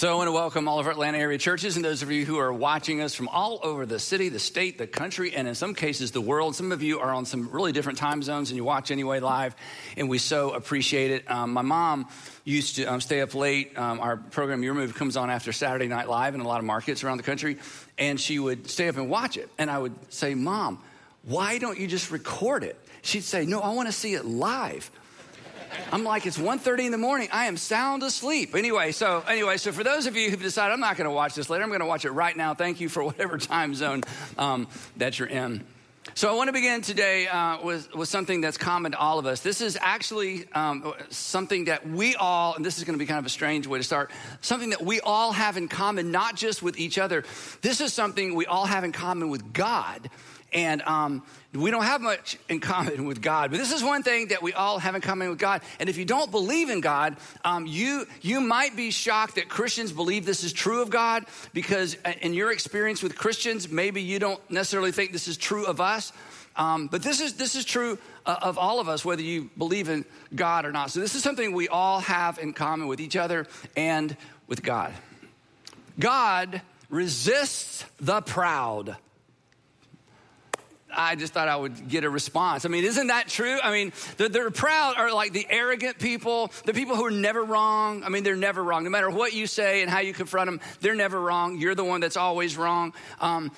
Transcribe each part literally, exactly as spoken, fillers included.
So I want to welcome all of our Atlanta area churches and those of you who are watching us from all over the city, the state, the country, and in some cases, the world. Some of you are on some really different time zones and you watch anyway live, and we so appreciate it. Um, my mom used to um, stay up late. Um, our program, Your Move, comes on after Saturday Night Live in a lot of markets around the country, and she would stay up and watch it. And I would say, Mom, why don't you just record it? She'd say, no, I want to see it live. I'm like, it's one thirty in the morning. I am sound asleep. Anyway, so anyway, so for those of you who've decided I'm not going to watch this later, I'm going to watch it right now. Thank you for whatever time zone um, that you're in. So I want to begin today uh, with, with something that's common to all of us. This is actually um, something that we all, and this is going to be kind of a strange way to start, something that we all have in common, not just with each other. This is something we all have in common with God. And um, we don't have much in common with God, but this is one thing that we all have in common with God. And if you don't believe in God, um, you you might be shocked that Christians believe this is true of God, because in your experience with Christians, maybe you don't necessarily think this is true of us. Um, but this is this is true uh, of all of us, whether you believe in God or not. So this is something we all have in common with each other and with God. God resists the proud. I just thought I would get a response. I mean, isn't that true? I mean, the, the proud are like the arrogant people, the people who are never wrong. I mean, they're never wrong. No matter what you say and how you confront them, they're never wrong. You're the one that's always wrong. Um,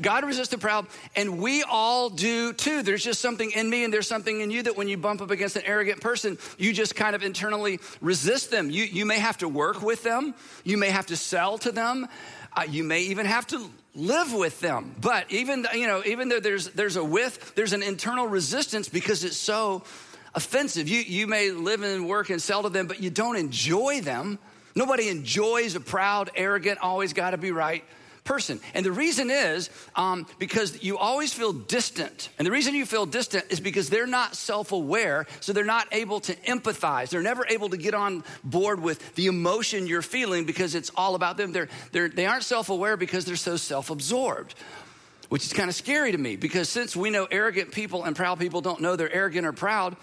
God resists the proud, and we all do too. There's just something in me and there's something in you that when you bump up against an arrogant person, you just kind of internally resist them. You, you may have to work with them. You may have to sell to them. Uh, you may even have to live with them. But even, you know, even though there's there's a with, there's an internal resistance because it's so offensive. You you may live and work and sell to them, but you don't enjoy them. Nobody enjoys a proud, arrogant, always got to be right person. And the reason is um, because you always feel distant. And the reason you feel distant is because they're not self-aware, so they're not able to empathize. They're never able to get on board with the emotion you're feeling because it's all about them. They're, they're, they aren't self-aware because they're so self-absorbed, which is kind of scary to me, because since we know arrogant people and proud people don't know they're arrogant or proud,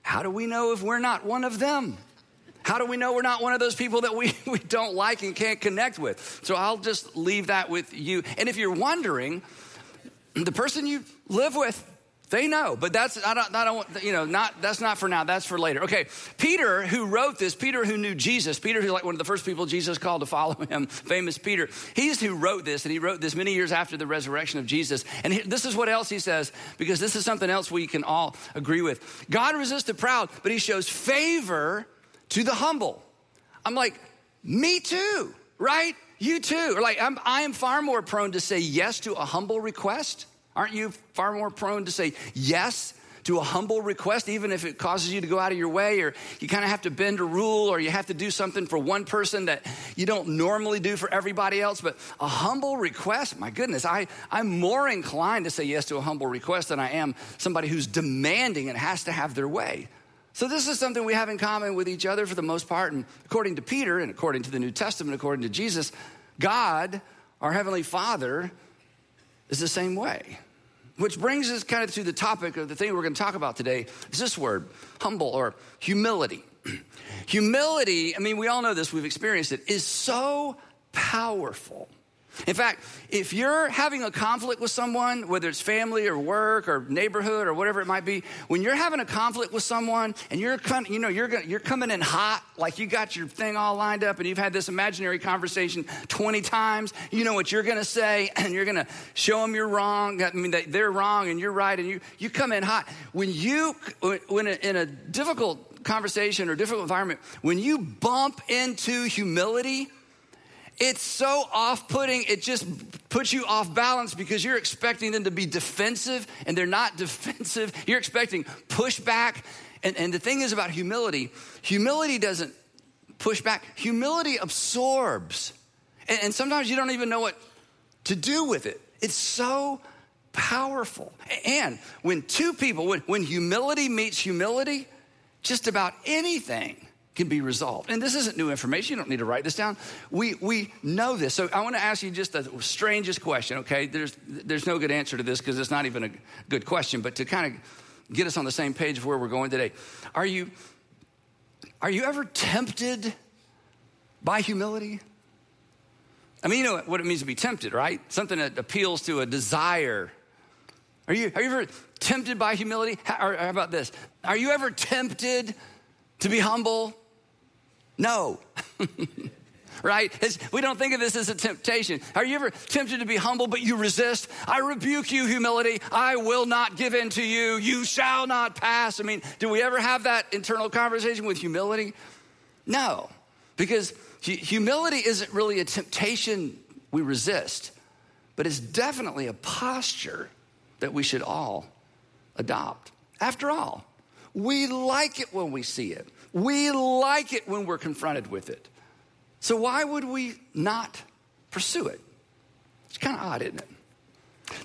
how do we know if we're not one of them? How do we know we're not one of those people that we, we don't like and can't connect with? So I'll just leave that with you. And if you're wondering, the person you live with, they know. But that's I don't, I don't you know not that's not for now. That's for later. Okay, Peter, who wrote this, Peter, who knew Jesus, Peter, who's like one of the first people Jesus called to follow him, famous Peter. He's who wrote this, and he wrote this many years after the resurrection of Jesus. And he, this is what else he says, because this is something else we can all agree with. God resists the proud, but he shows favor to the humble. I'm like, me too, right? You too. Or like, I'm, I am far more prone to say yes to a humble request. Aren't you far more prone to say yes to a humble request, even if it causes you to go out of your way, or you kind of have to bend a rule, or you have to do something for one person that you don't normally do for everybody else? But a humble request, my goodness, I, I'm more inclined to say yes to a humble request than I am somebody who's demanding and has to have their way. So this is something we have in common with each other for the most part. And according to Peter, and according to the New Testament, according to Jesus, God, our Heavenly Father, is the same way. Which brings us kind of to the topic of the thing we're going to talk about today, is this word, humble, or humility. Humility, I mean, we all know this, we've experienced it, is so powerful. In fact, if you're having a conflict with someone, whether it's family or work or neighborhood or whatever it might be, when you're having a conflict with someone and you're, you know, you're you're coming in hot, like you got your thing all lined up and you've had this imaginary conversation twenty times, you know what you're going to say and you're going to show them you're wrong. I mean, they're wrong and you're right, and you you come in hot. When you when in a difficult conversation or difficult environment, when you bump into humility, it's so off-putting, it just puts you off balance because you're expecting them to be defensive and they're not defensive. You're expecting pushback. And, and the thing is about humility, humility doesn't push back. Humility absorbs. And, and sometimes you don't even know what to do with it. It's so powerful. And when two people, when, when humility meets humility, just about anything can be resolved. And this isn't new information. You don't need to write this down. We we know this. So I want to ask you just the strangest question, okay? There's there's no good answer to this because it's not even a good question, but to kind of get us on the same page of where we're going today. Are you, are you ever tempted by humility? I mean, you know what it means to be tempted, right? Something that appeals to a desire. Are you, are you ever tempted by humility? How, or how about this? Are you ever tempted to be humble? No. Right? It's, we don't think of this as a temptation. Are you ever tempted to be humble, but you resist? I rebuke you, humility. I will not give in to you. You shall not pass. I mean, do we ever have that internal conversation with humility? No, because humility isn't really a temptation we resist, but it's definitely a posture that we should all adopt. After all, we like it when we see it. We like it when we're confronted with it. So why would we not pursue it? It's kind of odd, isn't it?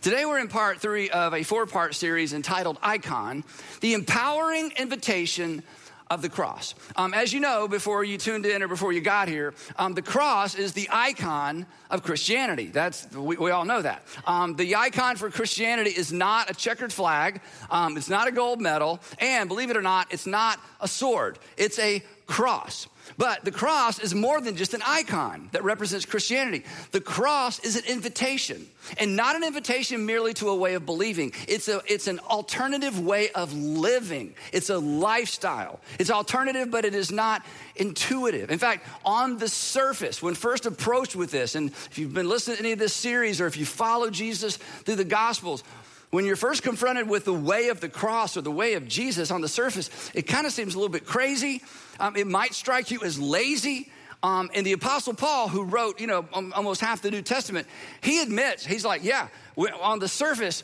Today we're in part three of a four-part series entitled Icon, the empowering invitation of the cross. Um, as you know, before you tuned in or before you got here, um, the cross is the icon of Christianity. That's we, we all know that. Um, the icon for Christianity is not a checkered flag. Um, it's not a gold medal. And believe it or not, it's not a sword. It's a cross. But the cross is more than just an icon that represents Christianity. The cross is an invitation, and not an invitation merely to a way of believing. It's a it's an alternative way of living. It's a lifestyle. It's alternative, but it is not intuitive. In fact, on the surface, when first approached with this, and if you've been listening to any of this series or if you follow Jesus through the Gospels, when you're first confronted with the way of the cross or the way of Jesus on the surface, it kind of seems a little bit crazy. Um, it might strike you as lazy. Um, and the Apostle Paul, who wrote, you know, almost half the New Testament, he admits, he's like, yeah, on the surface,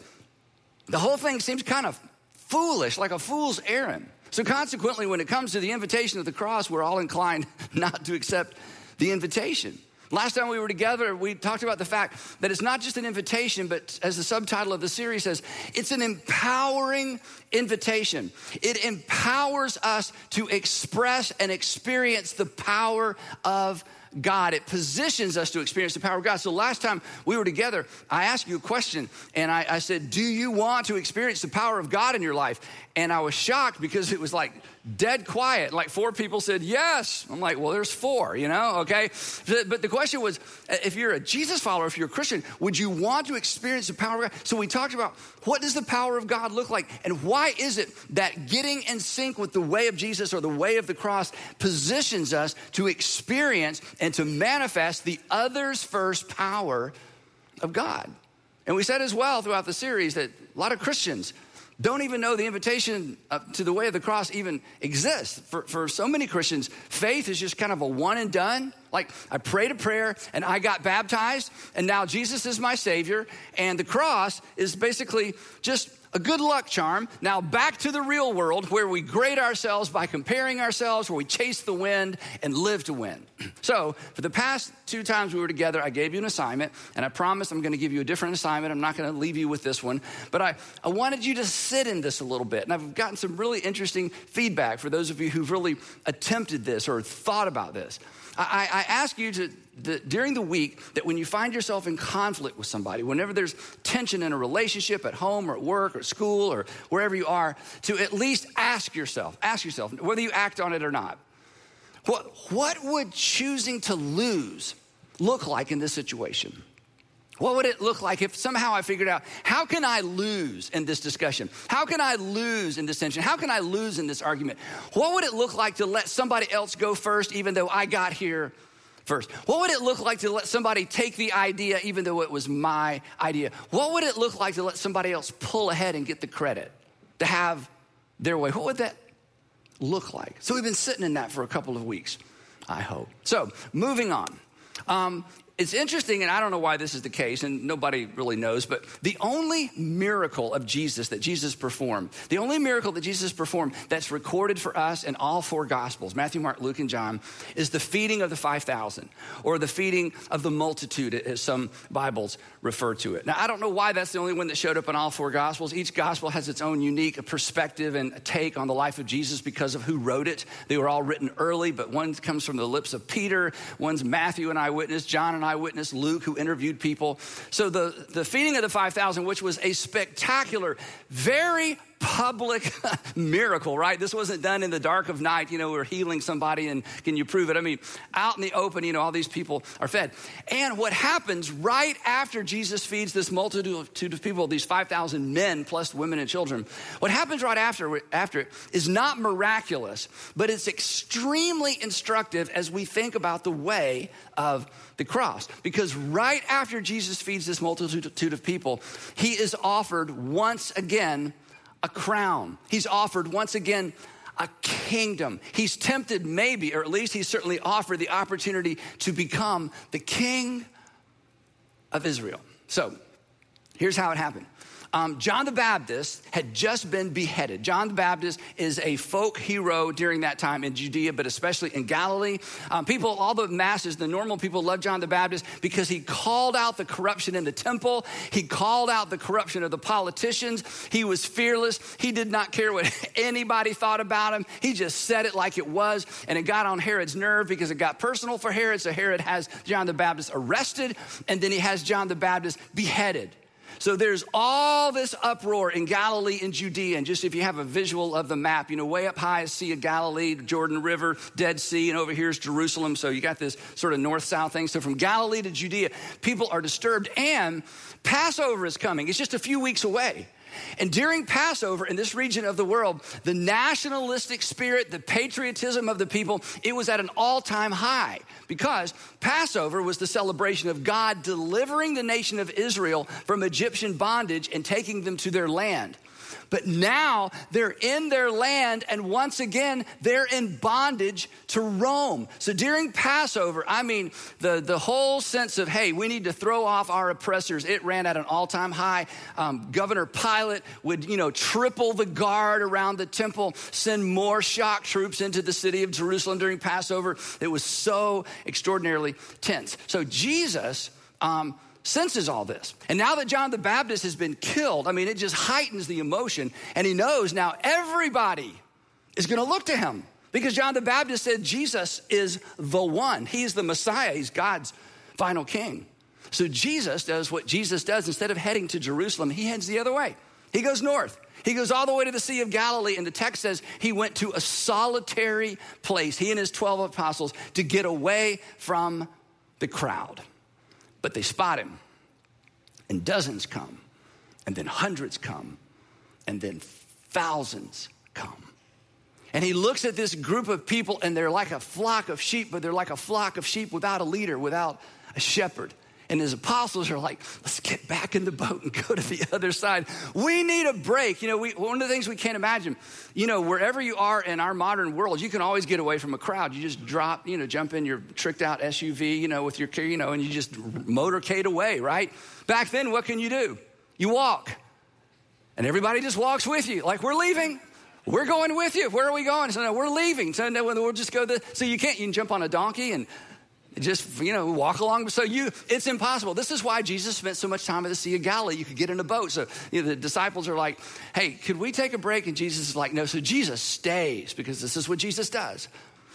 the whole thing seems kind of foolish, like a fool's errand. So consequently, when it comes to the invitation of the cross, we're all inclined not to accept the invitation. Last time we were together, we talked about the fact that it's not just an invitation, but as the subtitle of the series says, it's an empowering invitation. It empowers us to express and experience the power of God. It positions us to experience the power of God. So last time we were together, I asked you a question, and I, I said, do you want to experience the power of God in your life? And I was shocked because it was like dead quiet. Like four people said, yes. I'm like, well, there's four, you know, okay. But the question was, if you're a Jesus follower, if you're a Christian, would you want to experience the power of God? So we talked about what does the power of God look like, and why is it that getting in sync with the way of Jesus or the way of the cross positions us to experience and to manifest the others first power of God. And we said as well throughout the series that a lot of Christians don't even know the invitation to the way of the cross even exists. For, for so many Christians, faith is just kind of a one and done. Like, I prayed a prayer and I got baptized, and now Jesus is my Savior, and the cross is basically just a good luck charm. Now back to the real world where we grade ourselves by comparing ourselves, where we chase the wind and live to win. So for the past two times we were together, I gave you an assignment, and I promised I'm gonna give you a different assignment. I'm not gonna leave you with this one, but I, I wanted you to sit in this a little bit. And I've gotten some really interesting feedback for those of you who've really attempted this or thought about this. I, I ask you to, during the week, that when you find yourself in conflict with somebody, whenever there's tension in a relationship at home or at work or school or wherever you are, to at least ask yourself, ask yourself, whether you act on it or not, what, what would choosing to lose look like in this situation? What would it look like if somehow I figured out, how can I lose in this discussion? How can I lose in this tension? How can I lose in this argument? What would it look like to let somebody else go first, even though I got here first? What would it look like to let somebody take the idea, even though it was my idea? What would it look like to let somebody else pull ahead and get the credit, to have their way? What would that look like? So we've been sitting in that for a couple of weeks, I hope. So moving on. Um, it's interesting, and I don't know why this is the case, and nobody really knows, but the only miracle of Jesus that Jesus performed, the only miracle that Jesus performed that's recorded for us in all four Gospels, Matthew, Mark, Luke, and John, is the feeding of the five thousand, or the feeding of the multitude, as some Bibles refer to it. Now, I don't know why that's the only one that showed up in all four Gospels. Each Gospel has its own unique perspective and take on the life of Jesus because of who wrote it. They were all written early, but one comes from the lips of Peter, one's Matthew, an eyewitness, John, an eyewitness, Luke, who interviewed people. So the, the feeding of the five thousand, which was a spectacular, very public miracle, right? This wasn't done in the dark of night, you know, we're healing somebody and can you prove it? I mean, out in the open, you know, all these people are fed. And what happens right after Jesus feeds this multitude of people, these five thousand men plus women and children, what happens right after, after it is not miraculous, but it's extremely instructive as we think about the way of the cross. Because right after Jesus feeds this multitude of people, he is offered once again a crown. He's offered once again a kingdom. He's tempted maybe, or at least he's certainly offered the opportunity to become the king of Israel. So here's how it happened. Um, John the Baptist had just been beheaded. John the Baptist is a folk hero during that time in Judea, but especially in Galilee. Um, people, all the masses, the normal people loved John the Baptist because he called out the corruption in the temple. He called out the corruption of the politicians. He was fearless. He did not care what anybody thought about him. He just said it like it was, and it got on Herod's nerve because it got personal for Herod. So Herod has John the Baptist arrested, and then he has John the Baptist beheaded. So there's all this uproar in Galilee and Judea. And just if you have a visual of the map, you know, way up high is Sea of Galilee, Jordan River, Dead Sea, and over here is Jerusalem. So you got this sort of north-south thing. So from Galilee to Judea, people are disturbed. And Passover is coming. It's just a few weeks away. And during Passover in this region of the world, the nationalistic spirit, the patriotism of the people, it was at an all-time high because Passover was the celebration of God delivering the nation of Israel from Egyptian bondage and taking them to their land. But now they're in their land, and once again, they're in bondage to Rome. So during Passover, I mean, the, the whole sense of, hey, we need to throw off our oppressors, it ran at an all-time high. Um, Governor Pilate would, you know, triple the guard around the temple, send more shock troops into the city of Jerusalem during Passover. It was so extraordinarily tense. So Jesus... Um, senses all this. And now that John the Baptist has been killed, I mean, it just heightens the emotion. And he knows now everybody is going to look to him because John the Baptist said Jesus is the one. He is the Messiah. He's God's final king. So Jesus does what Jesus does. Instead of heading to Jerusalem, he heads the other way. He goes north. He goes all the way to the Sea of Galilee, and the text says he went to a solitary place, he and his twelve apostles, to get away from the crowd. But they spot him, and dozens come, and then hundreds come, and then thousands come. And he looks at this group of people, and they're like a flock of sheep, but they're like a flock of sheep without a leader, without a shepherd. And his apostles are like, let's get back in the boat and go to the other side. We need a break. You know, we, one of the things we can't imagine, you know, wherever you are in our modern world, you can always get away from a crowd. You just drop, you know, jump in your tricked out S U V, you know, with your, you know, and you just motorcade away, right? Back then, what can you do? You walk. And everybody just walks with you. Like, we're leaving. We're going with you. Where are we going? So, no, we're leaving. So, no, we'll just go to, so you can't, you can jump on a donkey and just, you know, walk along. So you, it's impossible. This is why Jesus spent so much time at the Sea of Galilee. You could get in a boat. So, you know, the disciples are like, hey, could we take a break? And Jesus is like, no. So Jesus stays because this is what Jesus does.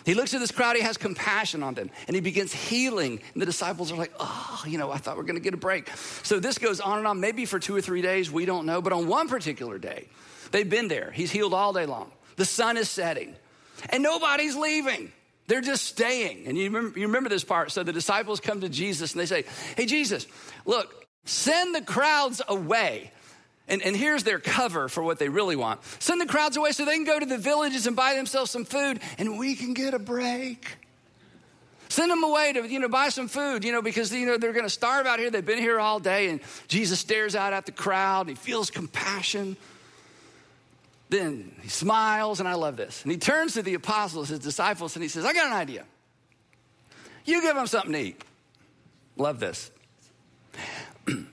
He looks at this crowd. He has compassion on them. And he begins healing. And the disciples are like, oh, you know, I thought we were going to get a break. So this goes on and on, maybe for two or three days. We don't know. But on one particular day, they've been there. He's healed all day long. The sun is setting. And nobody's leaving. They're just staying. And you remember, you remember this part. So the disciples come to Jesus and they say, hey, Jesus, look, send the crowds away. And, and here's their cover for what they really want. Send the crowds away so they can go to the villages and buy themselves some food and we can get a break. Send them away to, you know, buy some food, you know, because, you know, they're going to starve out here. They've been here all day. And Jesus stares out at the crowd. He feels compassion. Then he smiles, and I love this. And he turns to the apostles, his disciples, and he says, I got an idea. You give them something to eat. Love this.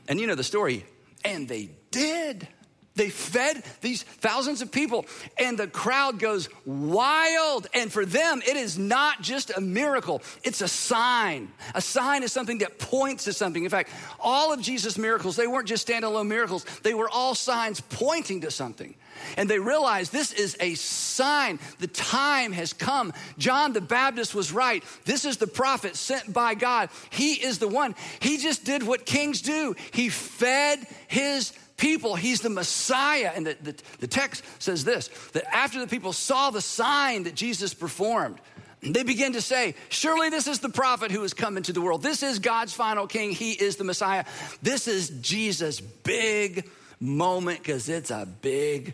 And you know the story. And they did. They fed these thousands of people, and the crowd goes wild. And for them, it is not just a miracle. It's a sign. A sign is something that points to something. In fact, all of Jesus' miracles, they weren't just standalone miracles. They were all signs pointing to something. And they realized this is a sign. The time has come. John the Baptist was right. This is the prophet sent by God. He is the one. He just did what kings do. He fed his people, he's the Messiah. And the, the, the text says this, that after the people saw the sign that Jesus performed, they began to say, surely this is the prophet who has come into the world. This is God's final king. He is the Messiah. This is Jesus' big moment because it's a big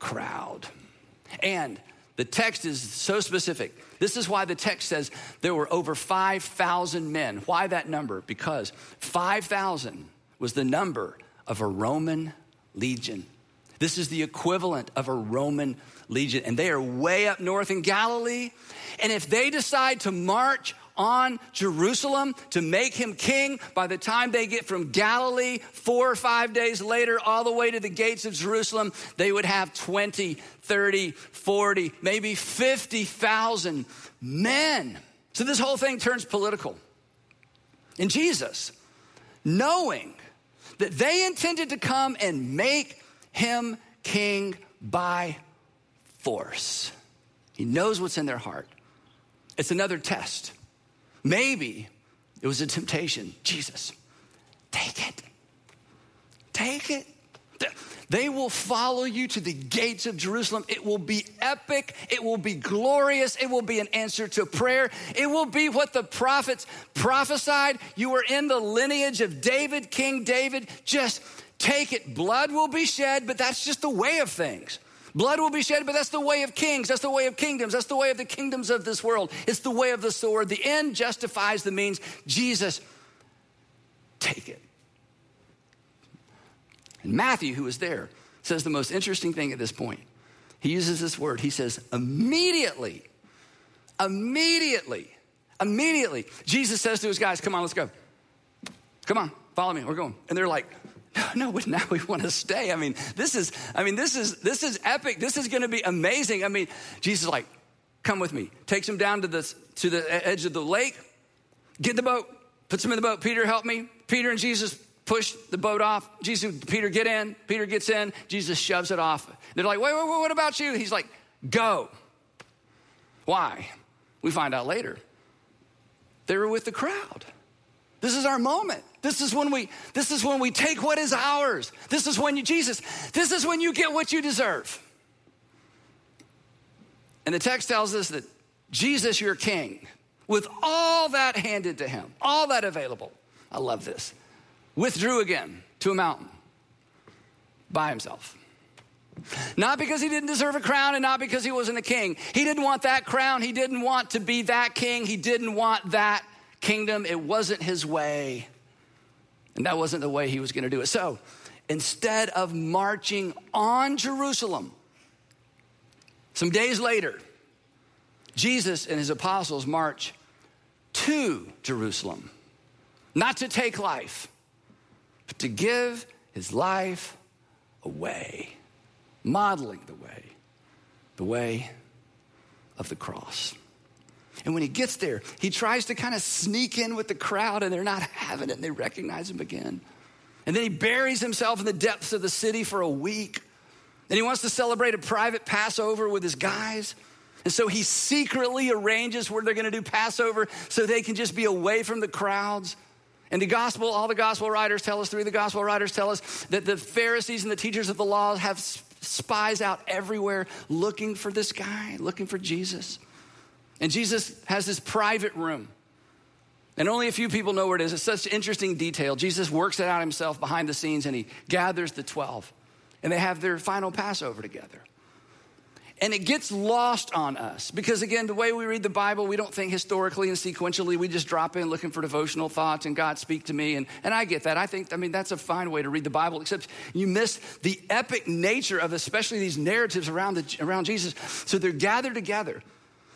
crowd. And the text is so specific. This is why the text says there were over five thousand men. Why that number? Because five thousand was the number of a Roman legion. This is the equivalent of a Roman legion. And they are way up north in Galilee. And if they decide to march on Jerusalem to make him king, by the time they get from Galilee four or five days later all the way to the gates of Jerusalem, they would have twenty, thirty, forty, maybe fifty thousand men. So this whole thing turns political. And Jesus, knowing that they intended to come and make him king by force, he knows what's in their heart. It's another test. Maybe it was a temptation. Jesus, take it. Take it. They will follow you to the gates of Jerusalem. It will be epic. It will be glorious. It will be an answer to prayer. It will be what the prophets prophesied. You are in the lineage of David, King David. Just take it. Blood will be shed, but that's just the way of things. Blood will be shed, but that's the way of kings. That's the way of kingdoms. That's the way of the kingdoms of this world. It's the way of the sword. The end justifies the means. Jesus, take it. And Matthew, who was there, says the most interesting thing at this point. He uses this word. He says, immediately, immediately, immediately, Jesus says to his guys, come on, let's go. Come on, follow me, we're going. And they're like, no, but now we want to stay. I mean, this is, I mean, this is, this is epic. This is going to be amazing. I mean, Jesus is like, come with me. Takes them down to the, to the edge of the lake. Get the boat. Puts them in the boat. Peter, help me. Peter and Jesus push the boat off. Jesus, Peter, get in. Peter gets in. Jesus shoves it off. They're like, wait, wait, wait, what about you? He's like, go. Why? We find out later. They were with the crowd. This is our moment. This is when we, this is when we take what is ours. This is when you, Jesus, this is when you get what you deserve. And the text tells us that Jesus, your king, with all that handed to him, all that available, I love this, withdrew again to a mountain by himself. Not because he didn't deserve a crown and not because he wasn't a king. He didn't want that crown. He didn't want to be that king. He didn't want that kingdom. It wasn't his way. And that wasn't the way he was going to do it. So instead of marching on Jerusalem, some days later, Jesus and his apostles march to Jerusalem, not to take life, but to give his life away, modeling the way, the way of the cross. And when he gets there, he tries to kind of sneak in with the crowd, and they're not having it, and they recognize him again. And then he buries himself in the depths of the city for a week. And he wants to celebrate a private Passover with his guys. And so he secretly arranges where they're going to do Passover so they can just be away from the crowds. And the gospel, all the gospel writers tell us, three of the gospel writers tell us that the Pharisees and the teachers of the law have spies out everywhere looking for this guy, looking for Jesus. And Jesus has this private room, and only a few people know where it is. It's such interesting detail. Jesus works it out himself behind the scenes, and he gathers the twelve, and they have their final Passover together. And it gets lost on us because, again, the way we read the Bible, we don't think historically and sequentially. We just drop in looking for devotional thoughts and God speak to me. And, and I get that. I think, I mean, that's a fine way to read the Bible, except you miss the epic nature of especially these narratives around, the, around Jesus. So they're gathered together.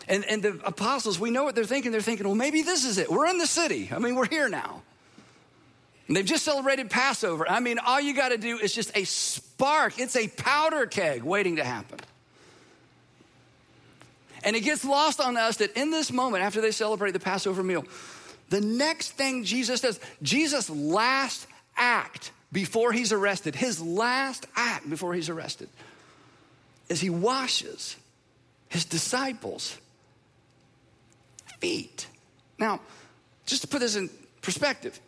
And, and the apostles, we know what they're thinking. They're thinking, well, maybe this is it. We're in the city. I mean, we're here now. And they've just celebrated Passover. I mean, all you got to do is just a spark. It's a powder keg waiting to happen. And it gets lost on us that in this moment, after they celebrate the Passover meal, the next thing Jesus does, Jesus' last act before he's arrested, his last act before he's arrested, is he washes his disciples' feet. Now, just to put this in perspective,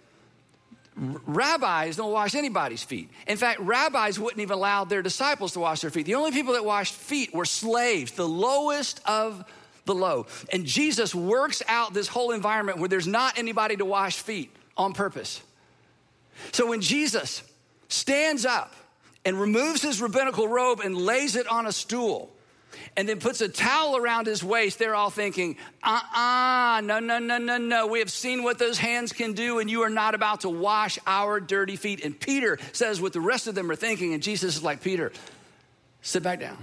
Rabbis don't wash anybody's feet. In fact, rabbis wouldn't even allow their disciples to wash their feet. The only people that washed feet were slaves, the lowest of the low. And Jesus works out this whole environment where there's not anybody to wash feet on purpose. So when Jesus stands up and removes his rabbinical robe and lays it on a stool, and then puts a towel around his waist, they're all thinking, uh-uh, no, no, no, no, no. We have seen what those hands can do, and you are not about to wash our dirty feet. And Peter says what the rest of them are thinking, and Jesus is like, Peter, sit back down.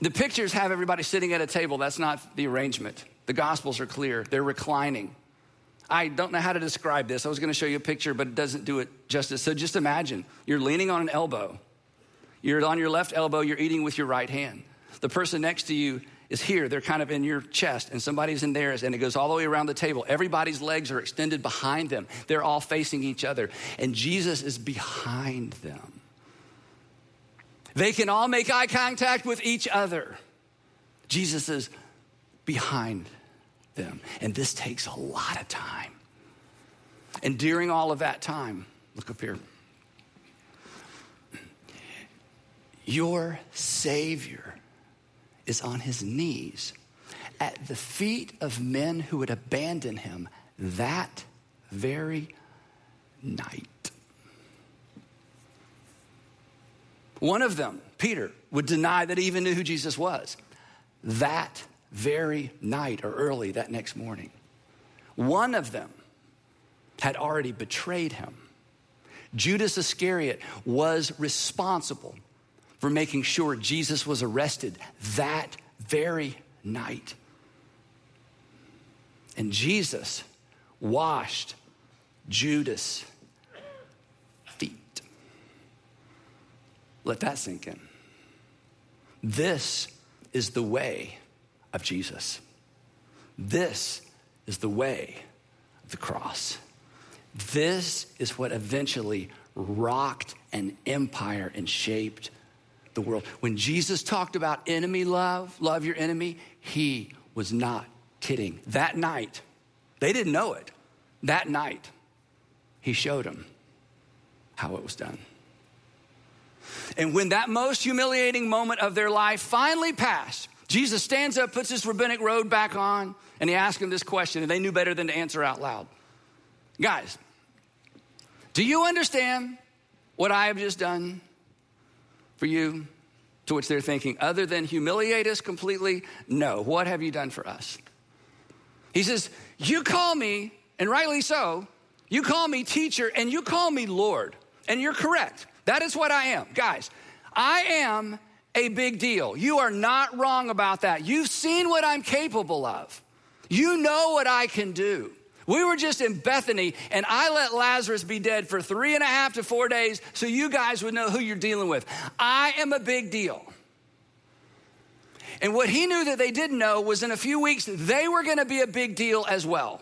The pictures have everybody sitting at a table. That's not the arrangement. The Gospels are clear. They're reclining. I don't know how to describe this. I was going to show you a picture, but it doesn't do it justice. So just imagine you're leaning on an elbow. You're on your left elbow. You're eating with your right hand. The person next to you is here. They're kind of in your chest, and somebody's in theirs, and it goes all the way around the table. Everybody's legs are extended behind them. They're all facing each other, and Jesus is behind them. They can all make eye contact with each other. Jesus is behind them. And this takes a lot of time. And during all of that time, look up here, your Savior is on his knees at the feet of men who would abandon him that very night. One of them, Peter, would deny that he even knew who Jesus was that very night or early that next morning. One of them had already betrayed him. Judas Iscariot was responsible for making sure Jesus was arrested that very night. And Jesus washed Judas' feet. Let that sink in. This is the way of Jesus. This is the way of the cross. This is what eventually rocked an empire and shaped the world. When Jesus talked about enemy love, love your enemy, he was not kidding. That night, they didn't know it. That night, he showed them how it was done. And when that most humiliating moment of their life finally passed, Jesus stands up, puts his rabbinic robe back on, and he asks them this question, and they knew better than to answer out loud. Guys, do you understand what I have just done for you? To which they're thinking, other than humiliate us completely, no, what have you done for us? He says, you call me, and rightly so, you call me teacher, and you call me Lord, and you're correct. That is what I am. Guys, I am a big deal. You are not wrong about that. You've seen what I'm capable of. You know what I can do. We were just in Bethany, and I let Lazarus be dead for three and a half to four days so you guys would know who you're dealing with. I am a big deal. And what he knew that they didn't know was in a few weeks, they were going to be a big deal as well.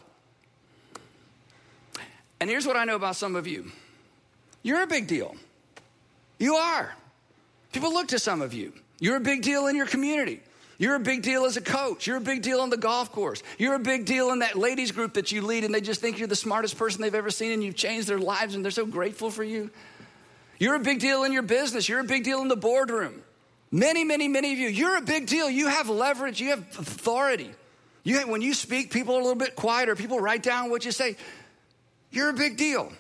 And here's what I know about some of you. You're a big deal. You are. People look to some of you. You're a big deal in your community. You're a big deal as a coach. You're a big deal on the golf course. You're a big deal in that ladies group that you lead, and they just think you're the smartest person they've ever seen, and you've changed their lives, and they're so grateful for you. You're a big deal in your business. You're a big deal in the boardroom. Many, many, many of you, you're a big deal. You have leverage. You have authority. You have, when you speak, people are a little bit quieter. People write down what you say. You're a big deal.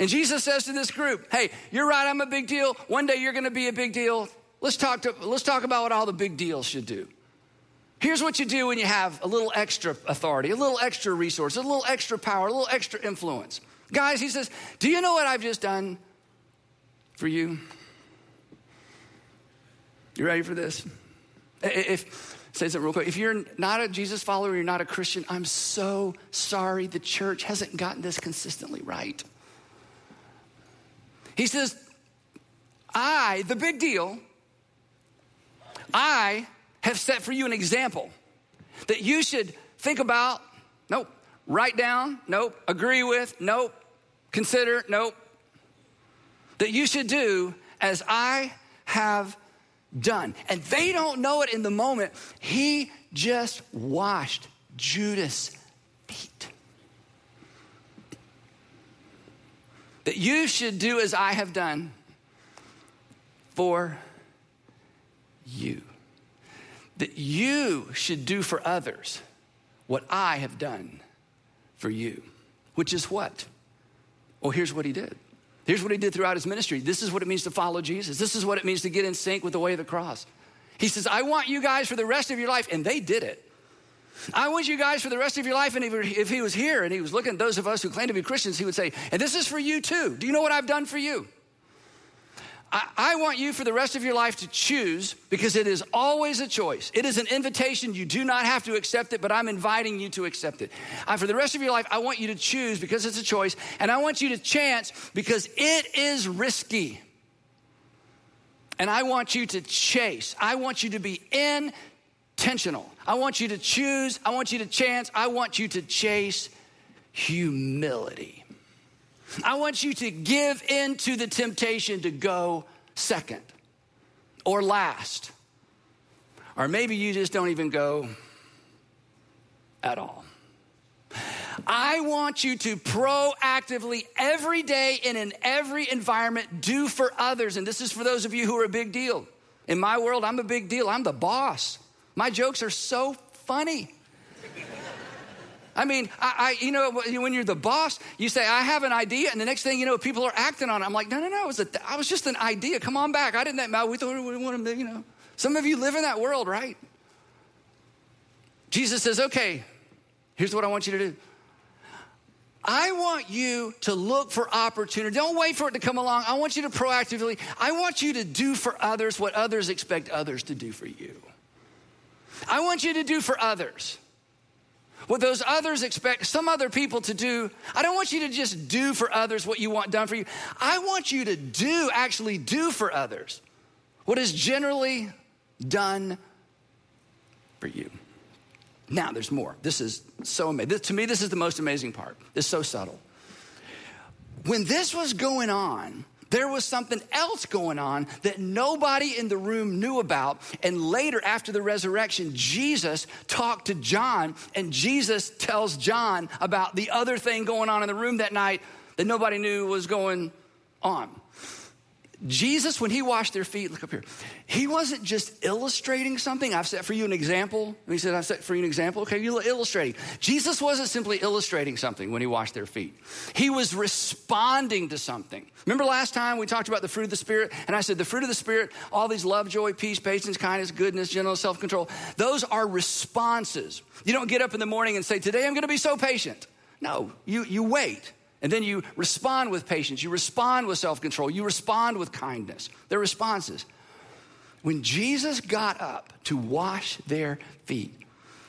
And Jesus says to this group, hey, you're right, I'm a big deal. One day you're going to be a big deal. Let's talk, to, let's talk about what all the big deals should do. Here's what you do when you have a little extra authority, a little extra resource, a little extra power, a little extra influence. Guys, he says, do you know what I've just done for you? You ready for this? If... Say something real quick. If you're not a Jesus follower, you're not a Christian, I'm so sorry the church hasn't gotten this consistently right. He says, I, the big deal, I have set for you an example that you should think about, nope, write down, nope, agree with, nope, consider, nope, that you should do as I have done. And they don't know it in the moment. He just washed Judas' feet. that you should do as I have done for you. That you should do for others what I have done for you. Which is what? Well, here's what he did. Here's what he did throughout his ministry. This is what it means to follow Jesus. This is what it means to get in sync with the way of the cross. He says, I want you guys for the rest of your life. And they did it. I want you guys for the rest of your life. And if he was here and he was looking at those of us who claim to be Christians, he would say, and this is for you too. Do you know what I've done for you? I, I want you for the rest of your life to choose, because it is always a choice. It is an invitation. You do not have to accept it, but I'm inviting you to accept it. I, for the rest of your life, I want you to choose because it's a choice, and I want you to chance because it is risky. And I want you to chase. I want you to be intentional. I want you to choose. I want you to chance. I want you to chase humility. I want you to give in to the temptation to go second or last. Or maybe you just don't even go at all. I want you to proactively every day and in every environment do for others. And this is for those of you who are a big deal. In my world, I'm a big deal. I'm the boss. My jokes are so funny. I mean, I, I, you know, when you're the boss, you say, I have an idea. And the next thing you know, people are acting on it. I'm like, no, no, no. It was a th- I was just an idea. Come on back. I didn't know. We thought we wanted to, you know. Some of you live in that world, right? Jesus says, okay, here's what I want you to do. I want you to look for opportunity. Don't wait for it to come along. I want you to proactively. I want you to do for others what others expect others to do for you. I want you to do for others what those others expect some other people to do. I don't want you to just do for others what you want done for you. I want you to do, actually do for others what is generally done for you. Now, there's more. This is so amazing. This, to me, this is the most amazing part. It's so subtle. When this was going on, there was something else going on that nobody in the room knew about. And later, after the resurrection, Jesus talked to John, and Jesus tells John about the other thing going on in the room that night that nobody knew was going on. Jesus, when he washed their feet, look up here, he wasn't just illustrating something. I've set for you an example. And he said, I've set for you an example. Okay, you're illustrating. Jesus wasn't simply illustrating something when he washed their feet. He was responding to something. Remember last time we talked about the fruit of the Spirit? And I said, the fruit of the Spirit, all these love, joy, peace, patience, kindness, goodness, gentleness, self-control, those are responses. You don't get up in the morning and say, today I'm going to be so patient. No, you, you wait. And then you respond with patience. You respond with self-control. You respond with kindness. They're responses. When Jesus got up to wash their feet,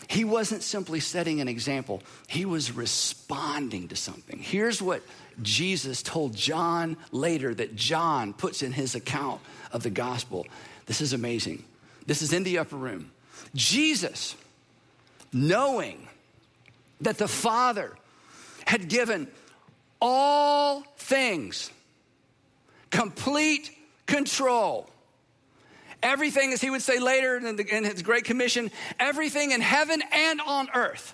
he wasn't simply setting an example. He was responding to something. Here's what Jesus told John later that John puts in his account of the gospel. This is amazing. This is in the upper room. Jesus, knowing that the Father had given all things, complete control. Everything, as he would say later in, the, in his Great Commission, everything in heaven and on earth.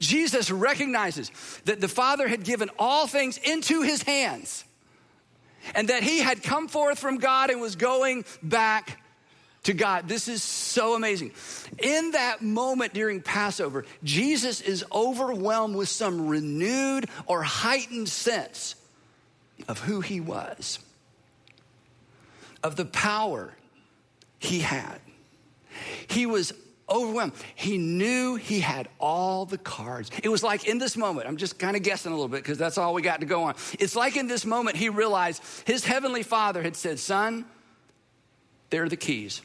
Jesus recognizes that the Father had given all things into his hands, and that he had come forth from God and was going back to God. This is so amazing. In that moment during Passover, Jesus is overwhelmed with some renewed or heightened sense of who he was, of the power he had. He was overwhelmed. He knew he had all the cards. It was like in this moment, I'm just kind of guessing a little bit because that's all we got to go on. It's like in this moment, he realized his heavenly Father had said, son, there are the keys.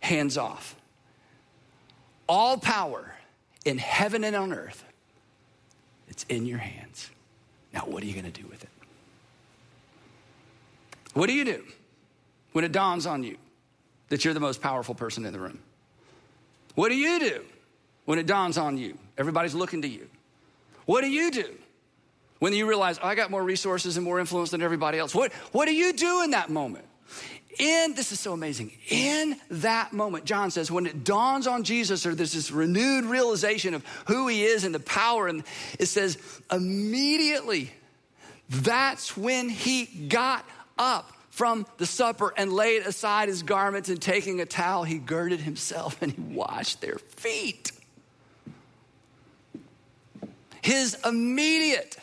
Hands off. All power in heaven and on earth, it's in your hands. Now, what are you going to do with it? What do you do when it dawns on you that you're the most powerful person in the room? What do you do when it dawns on you? Everybody's looking to you. What do you do when you realize, oh, I got more resources and more influence than everybody else? What, what do you do in that moment? In, this is so amazing, in that moment, John says, when it dawns on Jesus, or there's this renewed realization of who he is and the power, and it says, immediately That's when he got up from the supper and laid aside his garments, and taking a towel, he girded himself and he washed their feet. His immediate.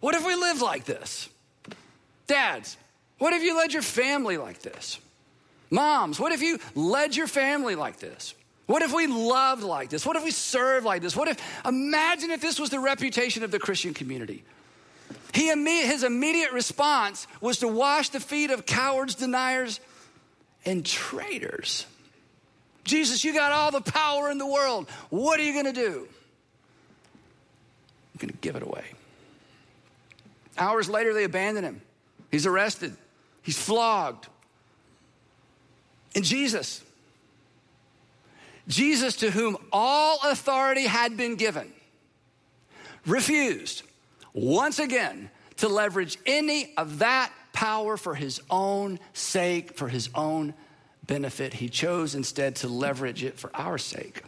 What if we lived like this? Dads, what if you led your family like this? Moms, what if you led your family like this? What if we loved like this? What if we served like this? What if, imagine if this was the reputation of the Christian community. He, his immediate response was to wash the feet of cowards, deniers, and traitors. Jesus, you got all the power in the world. What are you going to do? I'm going to give it away. Hours later, they abandon him. He's arrested. He's flogged. And Jesus, Jesus to whom all authority had been given, refused once again to leverage any of that power for his own sake, for his own benefit. He chose instead to leverage it for our sake,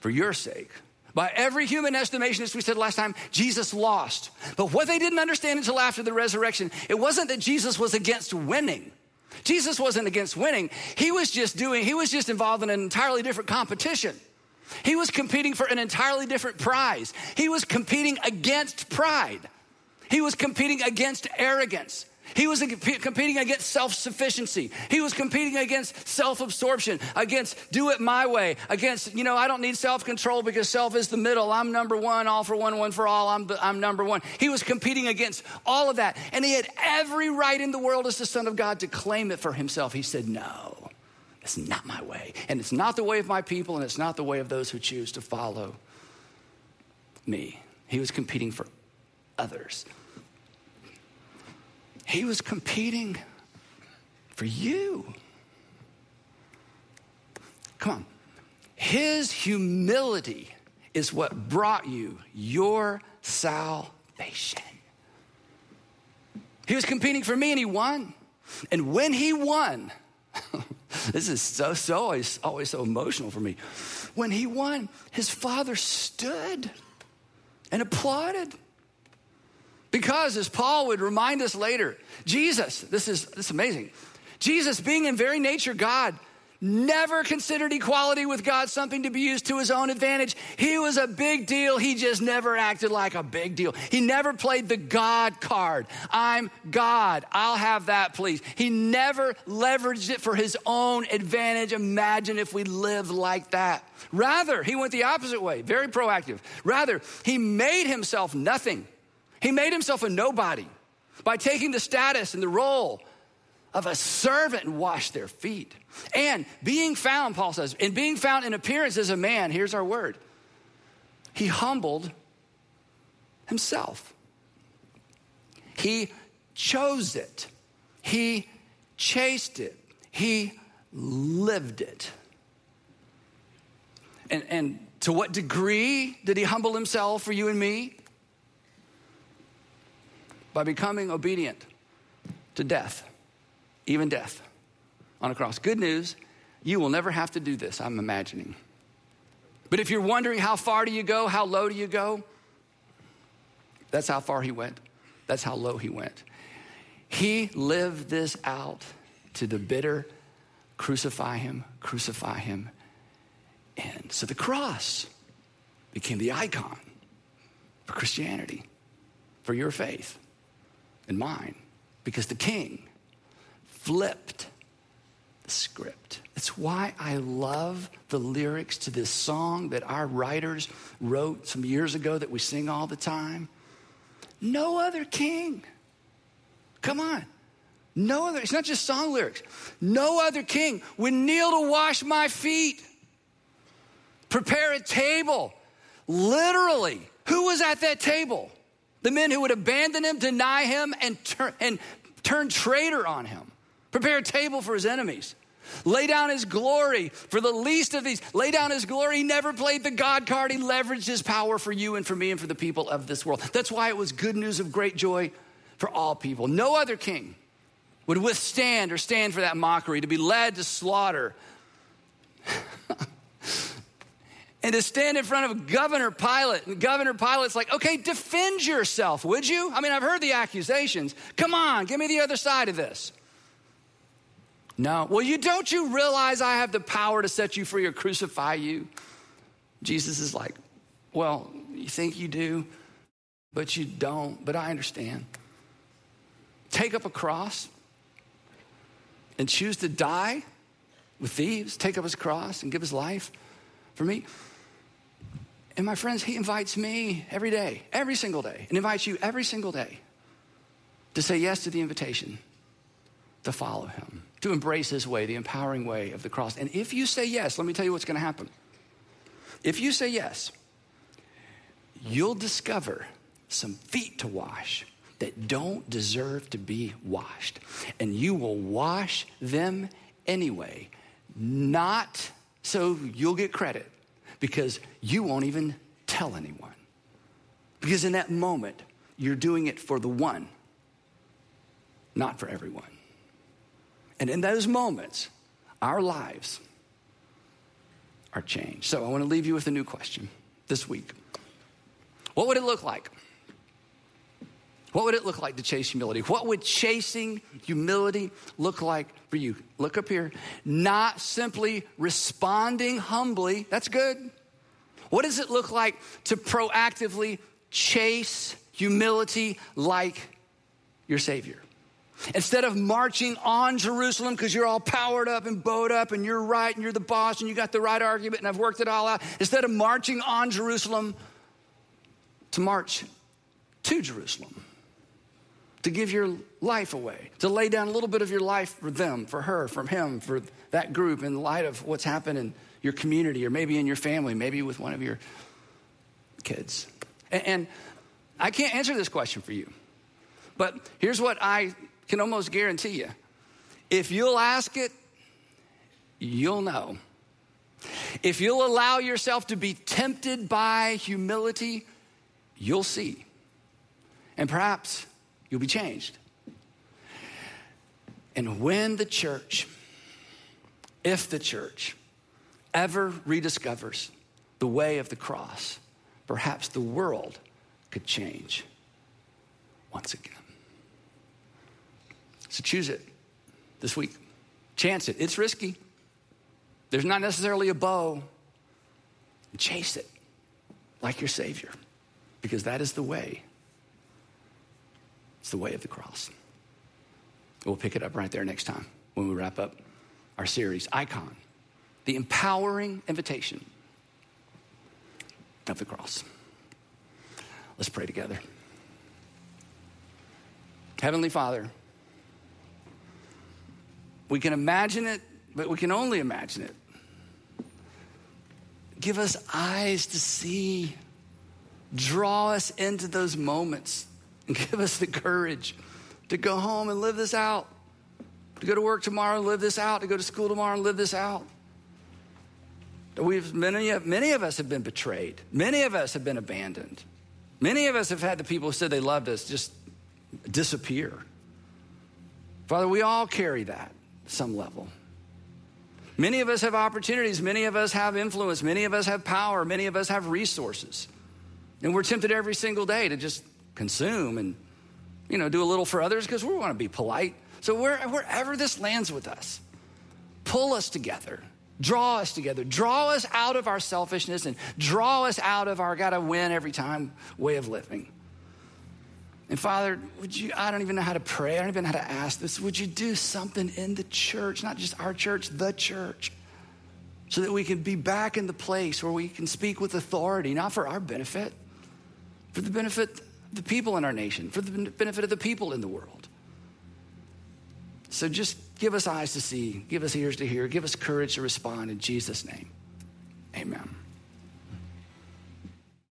for your sake. By every human estimation, as we said last time, Jesus lost. But what they didn't understand until after the resurrection, it wasn't that Jesus was against winning. Jesus wasn't against winning. He was just doing, he was just involved in an entirely different competition. He was competing for an entirely different prize. He was competing against pride. He was competing against arrogance. He was competing against self-sufficiency. He was competing against self-absorption, against do it my way, against, you know, I don't need self-control because self is the middle. I'm number one, all for one, one for all. I'm, I'm number one. He was competing against all of that. And he had every right in the world as the Son of God to claim it for himself. He said, no, it's not my way. And it's not the way of my people. And it's not the way of those who choose to follow me. He was competing for others. He was competing for you. Come on. His humility is what brought you your salvation. He was competing for me and he won. And when he won, this is so, so always, always so emotional for me. When he won, his father stood and applauded. Because as Paul would remind us later, Jesus, this is, this is amazing. Jesus, being in very nature God, never considered equality with God something to be used to his own advantage. He was a big deal. He just never acted like a big deal. He never played the God card. I'm God. I'll have that, please. He never leveraged it for his own advantage. Imagine if we lived like that. Rather, he went the opposite way, very proactive. Rather, he made himself nothing. He made himself a nobody by taking the status and the role of a servant and washed their feet. And being found, Paul says, and being found in appearance as a man, here's our word, he humbled himself. He chose it. He chased it. He lived it. And, and to what degree did he humble himself for you and me? By becoming obedient to death, even death on a cross. Good news, you will never have to do this, I'm imagining. But if you're wondering how far do you go, how low do you go? That's how far he went. That's how low he went. He lived this out to the bitter, crucify him, crucify him. And so the cross became the icon for Christianity, for your faith. And mine, because the king flipped the script. It's why I love the lyrics to this song that our writers wrote some years ago that we sing all the time. No other king. Come on. No other, it's not just song lyrics. No other king would kneel to wash my feet, prepare a table. Literally, who was at that table? The men who would abandon him, deny him, and turn, and turn traitor on him. Prepare a table for his enemies. Lay down his glory for the least of these. Lay down his glory. He never played the God card. He leveraged his power for you and for me and for the people of this world. That's why it was good news of great joy for all people. No other king would withstand or stand for that mockery, to be led to slaughter and to stand in front of Governor Pilate. And Governor Pilate's like, okay, defend yourself, would you? I mean, I've heard the accusations. Come on, give me the other side of this. No. Well, you don't you realize I have the power to set you free or crucify you? Jesus is like, well, you think you do, but you don't. But I understand. Take up a cross and choose to die with thieves. Take up his cross and give his life for me. And my friends, he invites me every day, every single day, and invites you every single day to say yes to the invitation, to follow him, to embrace his way, the empowering way of the cross. And if you say yes, let me tell you what's going to happen. If you say yes, you'll discover some feet to wash that don't deserve to be washed. And you will wash them anyway, not so you'll get credit, because you won't even tell anyone. Because in that moment, you're doing it for the one, not for everyone. And in those moments, our lives are changed. So I want to leave you with a new question this week. What would it look like? What would it look like to chase humility? What would chasing humility look like for you? Look up here. Not simply responding humbly. That's good. What does it look like to proactively chase humility like your Savior? Instead of marching on Jerusalem because you're all powered up and bowed up and you're right and you're the boss and you got the right argument and I've worked it all out. Instead of marching on Jerusalem, to march to Jerusalem. To give your life away, to lay down a little bit of your life for them, for her, from him, for that group in light of what's happened in your community or maybe in your family, maybe with one of your kids. And, and I can't answer this question for you, but here's what I can almost guarantee you. If you'll ask it, you'll know. If you'll allow yourself to be tempted by humility, you'll see. And perhaps you'll be changed. And when the church, if the church ever rediscovers the way of the cross, perhaps the world could change once again. So choose it this week. Chance it. It's risky. There's not necessarily a bow. Chase it like your Savior, because that is the way. It's the way of the cross. We'll pick it up right there next time when we wrap up our series, Icon, the empowering invitation of the cross. Let's pray together. Heavenly Father, we can imagine it, but we can only imagine it. Give us eyes to see. Draw us into those moments. And give us the courage to go home and live this out, to go to work tomorrow and live this out, to go to school tomorrow and live this out. We've many, many of us have been betrayed. Many of us have been abandoned. Many of us have had the people who said they loved us just disappear. Father, we all carry that at some level. Many of us have opportunities. Many of us have influence. Many of us have power. Many of us have resources. And we're tempted every single day to just consume and, you know, do a little for others because we want to be polite. So where, wherever this lands with us, pull us together, draw us together, draw us out of our selfishness and draw us out of our gotta win every time way of living. And Father, would you, I don't even know how to pray. I don't even know how to ask this. Would you do something in the church, not just our church, the church, so that we can be back in the place where we can speak with authority, not for our benefit, for the benefit of the people in our nation, for the benefit of the people in the world. So just give us eyes to see, give us ears to hear, give us courage to respond in Jesus' name. Amen.